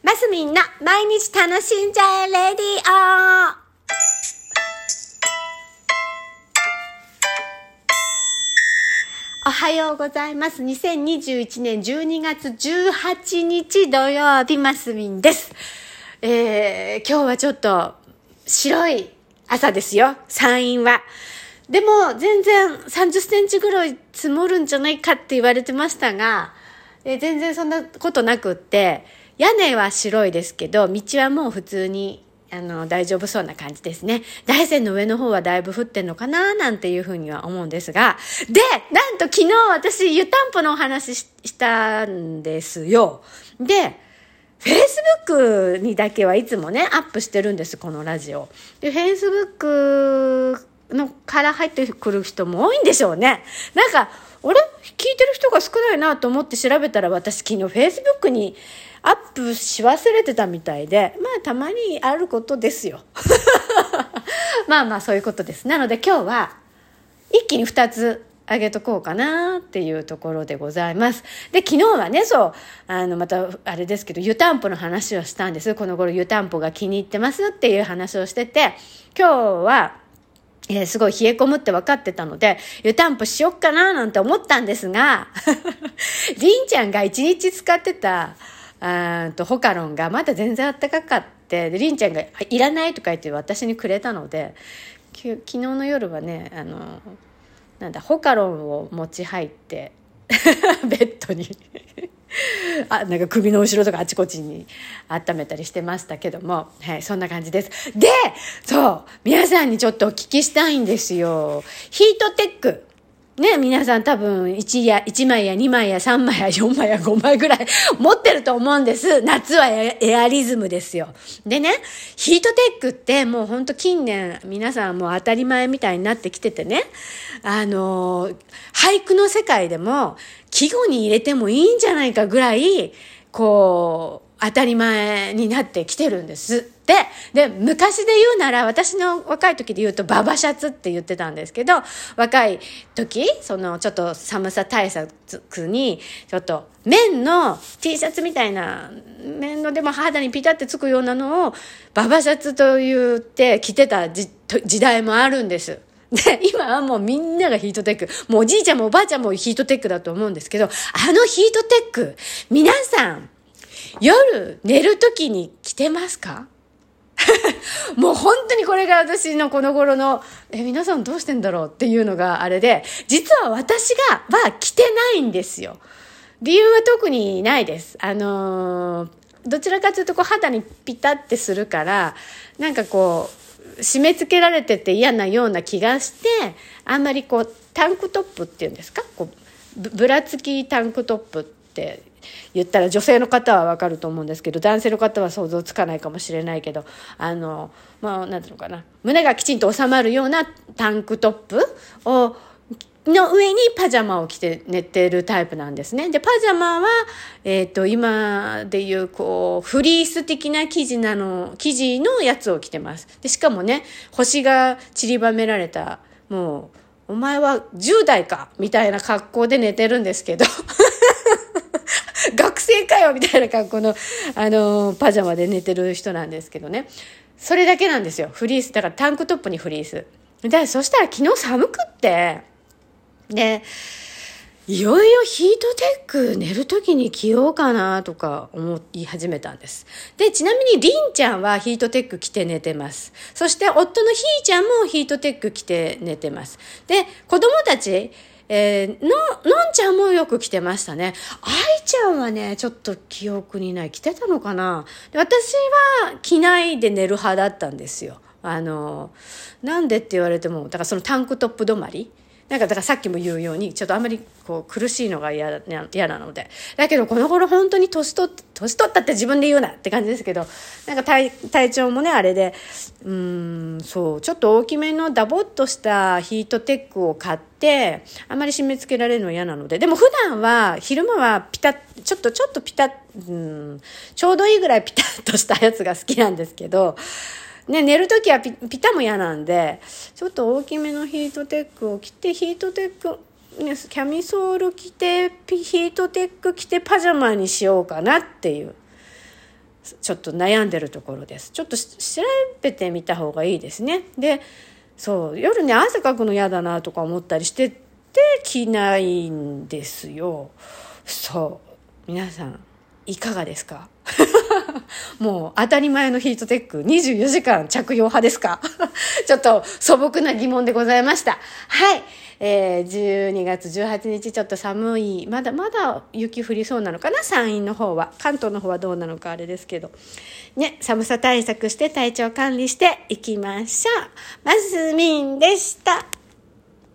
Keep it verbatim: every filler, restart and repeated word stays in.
マスミンの毎日楽しんじゃえレディオ。おはようございます。にせんにじゅういちねんじゅうにがつじゅうはちにち土曜日、マスミンです。えー、今日はちょっと白い朝ですよ、山陰は。でも全然さんじゅっセンチぐらい積もるんじゃないかって言われてましたが、えー、全然そんなことなくって、屋根は白いですけど道はもう普通にあの大丈夫そうな感じですね。大山の上の方はだいぶ降ってんのかななんていうふうには思うんですが、で、なんと昨日私湯たんぽのお話 し, したんですよ。で、Facebook にだけはいつもねアップしてるんです、このラジオで。Facebook のから入ってくる人も多いんでしょうね。なんかあれ聞いてる人が少ないなと思って調べたら、私昨日 Facebook にアップし忘れてたみたいで、まあたまにあることですよまあまあそういうことです。なので今日は一気にふたつあげとこうかなっていうところでございます。で、昨日はね、そう、あのまたあれですけど、湯たんぽの話をしたんです。この頃湯たんぽが気に入ってますっていう話をしてて、今日はえー、すごい冷え込むって分かってたので、湯たんぽしよっかななんて思ったんですがりんちゃんが一日使ってたあとホカロンがまだ全然あったかかって、りんちゃんがいらないとか言って私にくれたので、き昨日の夜はね、あのなんだホカロンを持ち入ってベッドにあ、なんか首の後ろとかあちこちに温めたりしてましたけども、はい、そんな感じです。で、そう皆さんにちょっとお聞きしたいんですよ。ヒートテックね、皆さん多分いちまいやにまいやさんまいやよんまいやごまいぐらい持ってると思うんです。夏はエアリズムですよ。でね、ヒートテックってもうほんと近年皆さんもう当たり前みたいになってきててね、あのー、俳句の世界でも季語に入れてもいいんじゃないかぐらいこう当たり前になってきてるんです。で、で、昔で言うなら、私の若い時で言うとババシャツって言ってたんですけど、若い時、そのちょっと寒さ対策に、ちょっと綿の T シャツみたいな、綿のでも肌にピタってつくようなのをババシャツと言って着てた時代もあるんです。で、今はもうみんながヒートテック、もうおじいちゃんもおばあちゃんもヒートテックだと思うんですけど、あのヒートテック、皆さん、夜寝るときに着てますかもう本当にこれが私のこの頃の、え、皆さんどうしてんだろうっていうのがあれで、実は私がは着てないんですよ。理由は特にないです。あのー、どちらかというとこう肌にピタってするから、なんかこう締め付けられてて嫌なような気がして、あんまりこうタンクトップっていうんですか、こうぶらつきタンクトップって言ったら女性の方はわかると思うんですけど、男性の方は想像つかないかもしれないけど、あの、まあ、なんていうのかな、胸がきちんと収まるようなタンクトップをの上にパジャマを着て寝てるタイプなんですね。で、パジャマは、えっと、今でいう、こう、フリース的な生地なの、生地のやつを着てます。で、しかもね、星が散りばめられた、もう、お前はじゅうだいか、みたいな格好で寝てるんですけど。学生かよみたいな格好の、あのー、パジャマで寝てる人なんですけどね。それだけなんですよ。フリース。だからタンクトップにフリース。で、そしたら昨日寒くって。で、いよいよヒートテック寝るときに着ようかなとか思い始めたんです。で、ちなみにりんちゃんはヒートテック着て寝てます。そして夫のひーちゃんもヒートテック着て寝てます。で、子供たち、えー、の, のんちゃんもよく着てましたね。あいちゃんはね、ちょっと記憶にない。着てたのかな。で、私は着ないで寝る派だったんですよ。あの、なんでって言われても、だからそのタンクトップ止まり。なんか、だからさっきも言うように、ちょっとあんまりこう苦しいのが嫌なので。だけどこの頃本当に年取った、年取ったって自分で言うなって感じですけど、なんか 体, 体調もね、あれで、うーん、そう、ちょっと大きめのダボっとしたヒートテックを買って、あんまり締め付けられるの嫌なので。でも普段は、昼間はピタッ、ちょっとちょっとピタッ、うん、ちょうどいいぐらいピタッとしたやつが好きなんですけど、ね、寝るときは ピ, ピタも嫌なんで、ちょっと大きめのヒートテックを着て、ヒートテック、ね、キャミソール着て、ヒートテック着てパジャマにしようかなっていう。ちょっと悩んでるところです。ちょっと調べてみた方がいいですね。で、そう夜ね汗かくの嫌だなとか思ったりしてて着ないんですよ。そう皆さんいかがですか？もう当たり前のヒートテックにじゅうよじかん着用派ですか？ちょっと素朴な疑問でございました。はい、えー、じゅうにがつじゅうはちにちちょっと寒い、まだまだ雪降りそうなのかな、山陰の方は。関東の方はどうなのかあれですけどね。寒さ対策して体調管理していきましょう。マスミンでした。